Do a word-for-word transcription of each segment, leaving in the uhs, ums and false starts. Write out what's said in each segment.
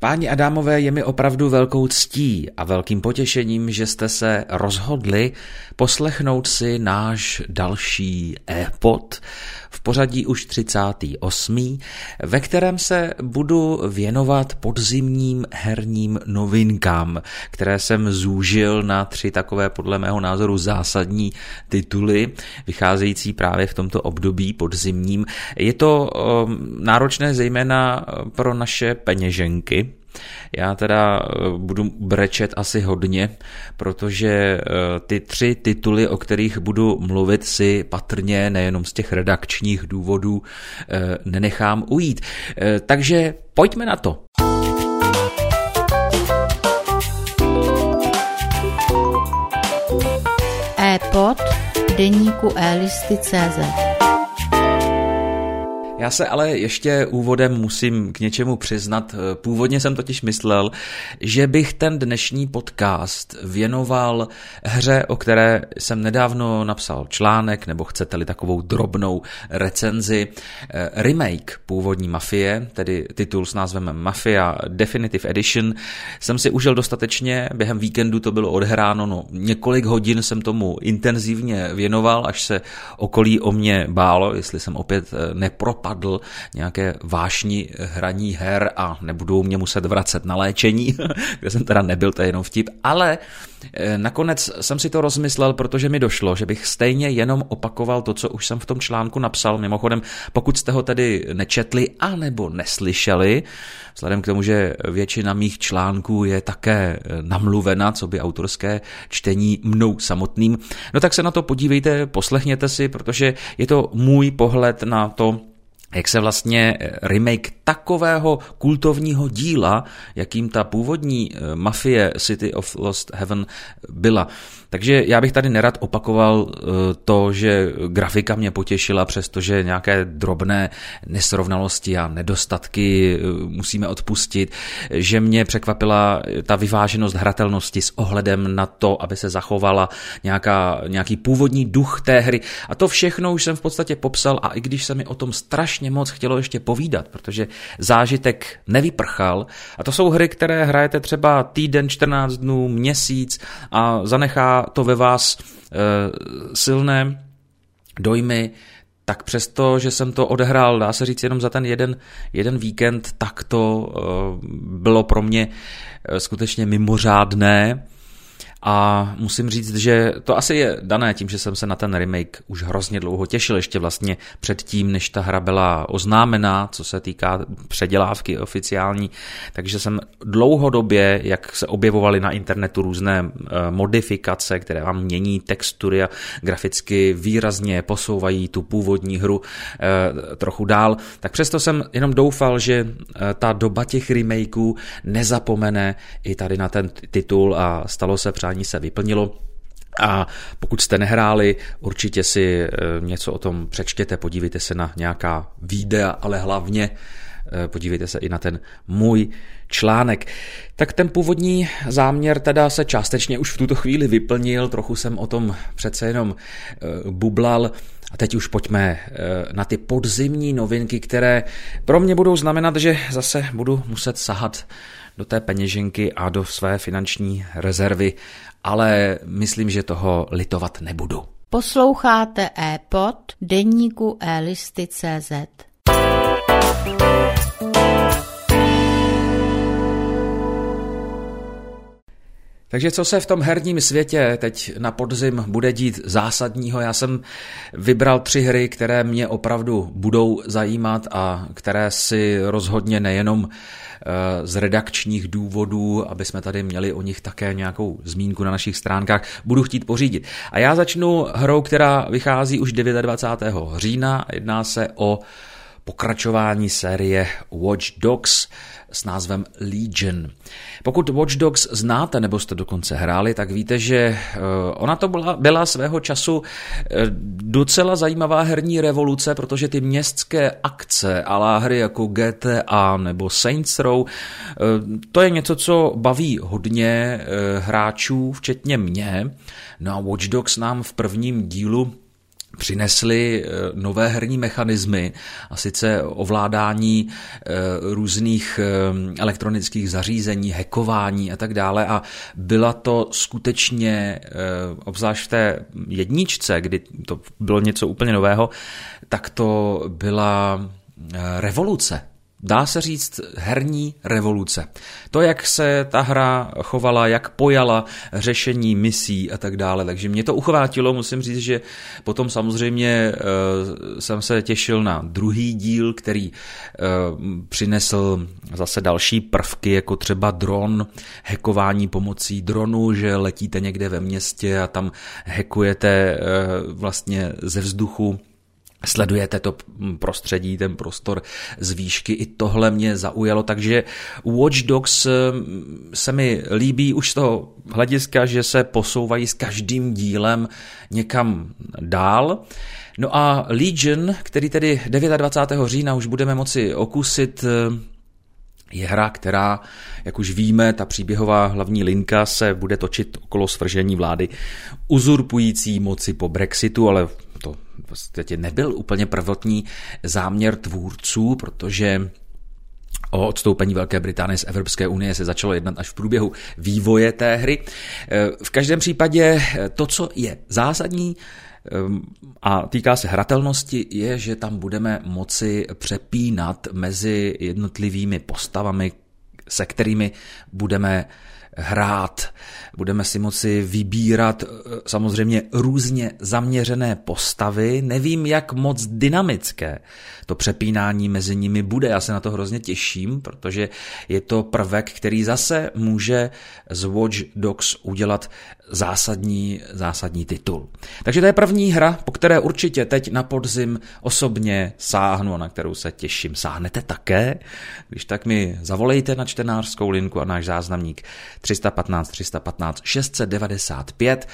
Páni a dámové, je mi opravdu velkou ctí a velkým potěšením, že jste se rozhodli poslechnout si náš další ePod v pořadí už třicátý osmý, ve kterém se budu věnovat podzimním herním novinkám, které jsem zúžil na tři takové podle mého názoru zásadní tituly, vycházející právě v tomto období podzimním. Je to um, náročné zejména pro naše peněženky. Já teda budu brečet asi hodně, protože ty tři tituly, o kterých budu mluvit, si patrně nejenom z těch redakčních důvodů nenechám ujít. Takže pojďme na to. ePod deníku e listy tečka cé zet. Já se ale ještě úvodem musím k něčemu přiznat. Původně jsem totiž myslel, že bych ten dnešní podcast věnoval hře, o které jsem nedávno napsal článek, nebo chcete-li takovou drobnou recenzi. Remake původní Mafie, tedy titul s názvem Mafia Definitive Edition, jsem si užil dostatečně, během víkendu to bylo odhráno, no několik hodin jsem tomu intenzivně věnoval, až se okolí o mě bálo, jestli jsem opět nepropadl nějaké vášni hraní her a nebudou mě muset vracet na léčení, kde jsem teda nebyl, to je jenom vtip, ale nakonec jsem si to rozmyslel, protože mi došlo, že bych stejně jenom opakoval to, co už jsem v tom článku napsal. Mimochodem, pokud jste ho tedy nečetli anebo neslyšeli, vzhledem k tomu, že většina mých článků je také namluvena, co by autorské čtení mnou samotným, no tak se na to podívejte, poslechněte si, protože je to můj pohled na to, jak se vlastně remake takového kultovního díla, jakým ta původní Mafie City of Lost Heaven byla. Takže já bych tady nerad opakoval to, že grafika mě potěšila, přestože nějaké drobné nesrovnalosti a nedostatky musíme odpustit, že mě překvapila ta vyváženost hratelnosti s ohledem na to, aby se zachovala nějaká, nějaký původní duch té hry. A to všechno už jsem v podstatě popsal, a i když se mi o tom strašně moc chtělo ještě povídat, protože zážitek nevyprchal, a to jsou hry, které hrajete třeba týden, čtrnáct dnů, měsíc a zanechá to ve vás e, silné dojmy. Tak přesto, že jsem to odehrál, dá se říct, jenom za ten jeden, jeden víkend, tak to e, bylo pro mě skutečně mimořádné. A musím říct, že to asi je dané tím, že jsem se na ten remake už hrozně dlouho těšil, ještě vlastně předtím, než ta hra byla oznámená, co se týká předělávky oficiální, takže jsem dlouhodobě, jak se objevovaly na internetu různé modifikace, které vám mění textury a graficky výrazně posouvají tu původní hru trochu dál, tak přesto jsem jenom doufal, že ta doba těch remakeů nezapomene i tady na ten titul, a stalo se přání se vyplnilo. A pokud jste nehráli, určitě si něco o tom přečtěte, podívejte se na nějaká videa, ale hlavně podívejte se i na ten můj článek. Tak ten původní záměr teda se částečně už v tuto chvíli vyplnil, trochu jsem o tom přece jenom bublal. A teď už pojďme na ty podzimní novinky, které pro mě budou znamenat, že zase budu muset sahat do té peněženky a do své finanční rezervy, ale myslím, že toho litovat nebudu. Posloucháte ePod deníku e listy tečka cé zet. Takže co se v tom herním světě teď na podzim bude dít zásadního? Já jsem vybral tři hry, které mě opravdu budou zajímat a které si rozhodně nejenom z redakčních důvodů, aby jsme tady měli o nich také nějakou zmínku na našich stránkách, budu chtít pořídit. A já začnu hrou, která vychází už dvacátého devátého října. Jedná se o pokračování série Watch Dogs s názvem Legion. Pokud Watch Dogs znáte, nebo jste dokonce hráli, tak víte, že ona to byla, byla svého času docela zajímavá herní revoluce, protože ty městské akce a la hry jako G T A nebo Saints Row, to je něco, co baví hodně hráčů, včetně mě. No a Watch Dogs nám v prvním dílu přinesly nové herní mechanismy, a sice ovládání různých elektronických zařízení, hackování a tak dále, a byla to skutečně, obzvlášť v té jedničce, kdy to bylo něco úplně nového, tak to byla revoluce. Dá se říct herní revoluce. To, jak se ta hra chovala, jak pojala řešení misí a tak dále. Takže mě to uchvátilo, musím říct, že potom samozřejmě jsem se těšil na druhý díl, který přinesl zase další prvky, jako třeba dron, hackování pomocí dronu, že letíte někde ve městě a tam hackujete vlastně ze vzduchu, sledujete to prostředí, ten prostor z výšky, i tohle mě zaujalo, takže Watch Dogs se mi líbí už z toho hlediska, že se posouvají s každým dílem někam dál. No a Legion, který tedy dvacátého devátého října už budeme moci okusit, je hra, která, jak už víme, ta příběhová hlavní linka se bude točit okolo svržení vlády uzurpující moci po Brexitu, ale to v podstatě nebyl úplně prvotní záměr tvůrců, protože o odstoupení Velké Británie z Evropské unie se začalo jednat až v průběhu vývoje té hry. V každém případě to, co je zásadní a týká se hratelnosti, je, že tam budeme moci přepínat mezi jednotlivými postavami, se kterými budeme hrát. Budeme si moci vybírat samozřejmě různě zaměřené postavy. Nevím, jak moc dynamické to přepínání mezi nimi bude. Já se na to hrozně těším, protože je to prvek, který zase může z Watch Dogs udělat zásadní, zásadní titul. Takže to je první hra, po které určitě teď na podzim osobně sáhnu a na kterou se těším. Sáhnete také? Když tak mi zavolejte na čtenářskou linku a náš záznamník tři jedna pět, tři jedna pět, šest devět pět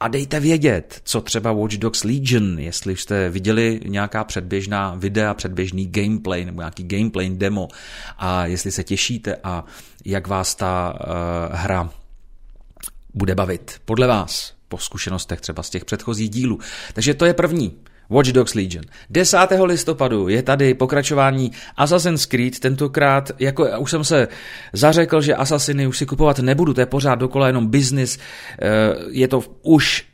a dejte vědět, co třeba Watch Dogs Legion, jestli jste viděli nějaká předběžná videa, předběžný gameplay nebo nějaký gameplay demo a jestli se těšíte a jak vás ta uh, hra bude bavit. Podle vás, po zkušenostech třeba z těch předchozích dílů. Takže to je první. Watch Dogs Legion. desátého listopadu je tady pokračování Assassin's Creed, tentokrát, jako už jsem se zařekl, že Assassiny už si kupovat nebudu, to je pořád dokola jenom business, je to už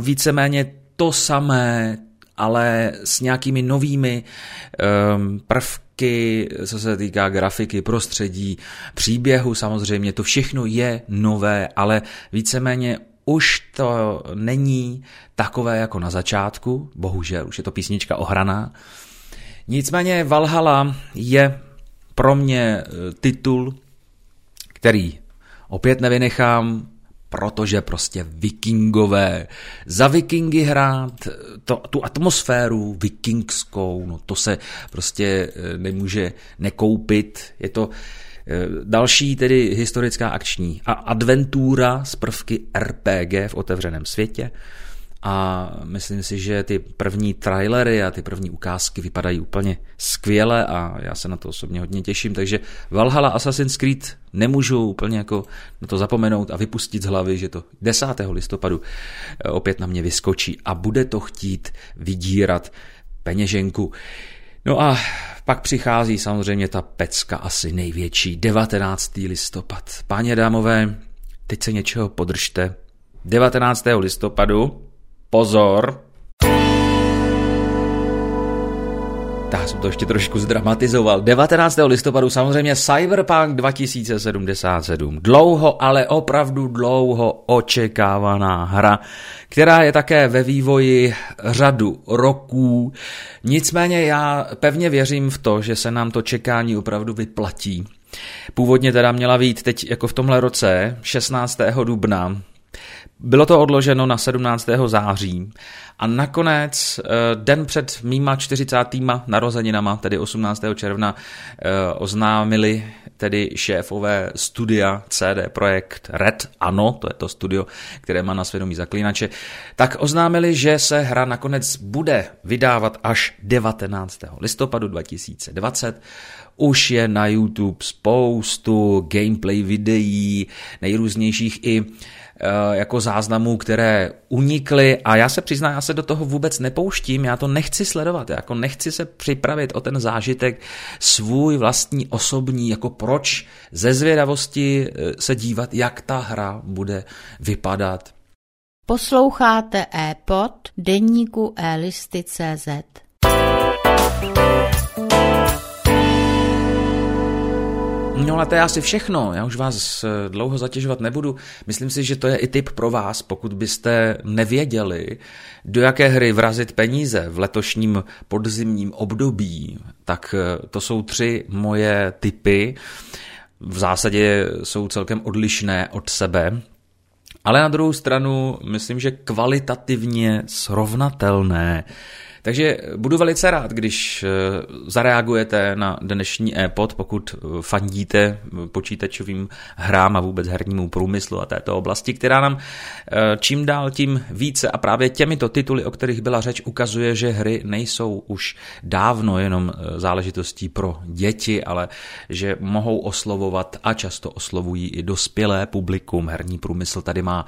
víceméně to samé, ale s nějakými novými prvky, co se týká grafiky, prostředí, příběhu samozřejmě, to všechno je nové, ale víceméně už to není takové jako na začátku, bohužel, už je to písnička ohraná. Nicméně Valhalla je pro mě titul, který opět nevynechám, protože prostě vikingové. Za vikingy hrát, to, tu atmosféru vikingskou, no to se prostě nemůže nekoupit, je to další tedy historická akční a adventura z prvky R P G v otevřeném světě a myslím si, že ty první trailery a ty první ukázky vypadají úplně skvěle a já se na to osobně hodně těším, takže Valhalla Assassin's Creed nemůžu úplně jako na to zapomenout a vypustit z hlavy, že to desátého listopadu opět na mě vyskočí a bude to chtít vydírat peněženku. No a pak přichází samozřejmě ta pecka asi největší, devatenáctý listopad. Páni a dámové, teď se něčeho podržte. devatenáctého listopadu, pozor! Tak jsem to ještě trošku zdramatizoval. devatenáctého listopadu samozřejmě Cyberpunk dva tisíce sedmdesát sedm. Dlouho, ale opravdu dlouho očekávaná hra, která je také ve vývoji řadu roků. Nicméně já pevně věřím v to, že se nám to čekání opravdu vyplatí. Původně teda měla být teď jako v tomhle roce, šestnáctého dubna, bylo to odloženo na sedmnáctého září a nakonec den před mýma čtyřicátýma narozeninama, tedy osmnáctého června, oznámili tedy šéfové studia C D Projekt Red, ano, to je to studio, které má na svědomí Zaklínače, tak oznámili, že se hra nakonec bude vydávat až devatenáctého listopadu dva tisíce dvacet. Už je na YouTube spoustu gameplay videí, nejrůznějších i jako záznamů, které unikly, a já se přiznám, já se do toho vůbec nepouštím, já to nechci sledovat, já jako nechci se připravit o ten zážitek svůj vlastní osobní, jako proč ze zvědavosti se dívat, jak ta hra bude vypadat. Posloucháte ePod deníku e listy tečka cé zet. No ale to je asi všechno, já už vás dlouho zatěžovat nebudu. Myslím si, že to je i tip pro vás, pokud byste nevěděli, do jaké hry vrazit peníze v letošním podzimním období. Tak to jsou tři moje tipy, v zásadě jsou celkem odlišné od sebe, ale na druhou stranu myslím, že kvalitativně srovnatelné. Takže budu velice rád, když zareagujete na dnešní e-pod, pokud fandíte počítačovým hrám a vůbec hernímu průmyslu a této oblasti, která nám čím dál tím více a právě těmito tituly, o kterých byla řeč, ukazuje, že hry nejsou už dávno jenom záležitostí pro děti, ale že mohou oslovovat a často oslovují i dospělé publikum. Herní průmysl tady má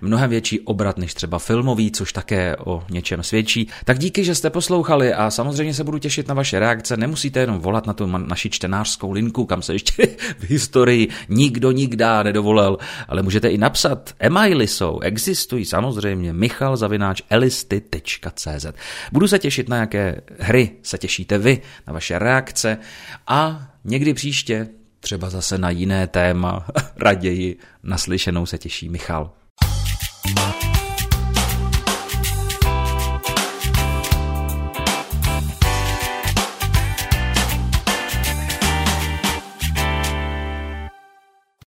mnohem větší obrat než třeba filmový, což také o něčem svědčí. Tak díky, že jste poslouchali, a samozřejmě se budu těšit na vaše reakce. Nemusíte jenom volat na tu naši čtenářskou linku, kam se ještě v historii nikdo nikdá nedovolil, ale můžete i napsat. E-maily jsou, existují samozřejmě, michal zavináč elisty tečka cé zet. Budu se těšit, na jaké hry se těšíte vy, na vaše reakce, a někdy příště třeba zase na jiné téma. Raději. Naslyšenou se těší Michal.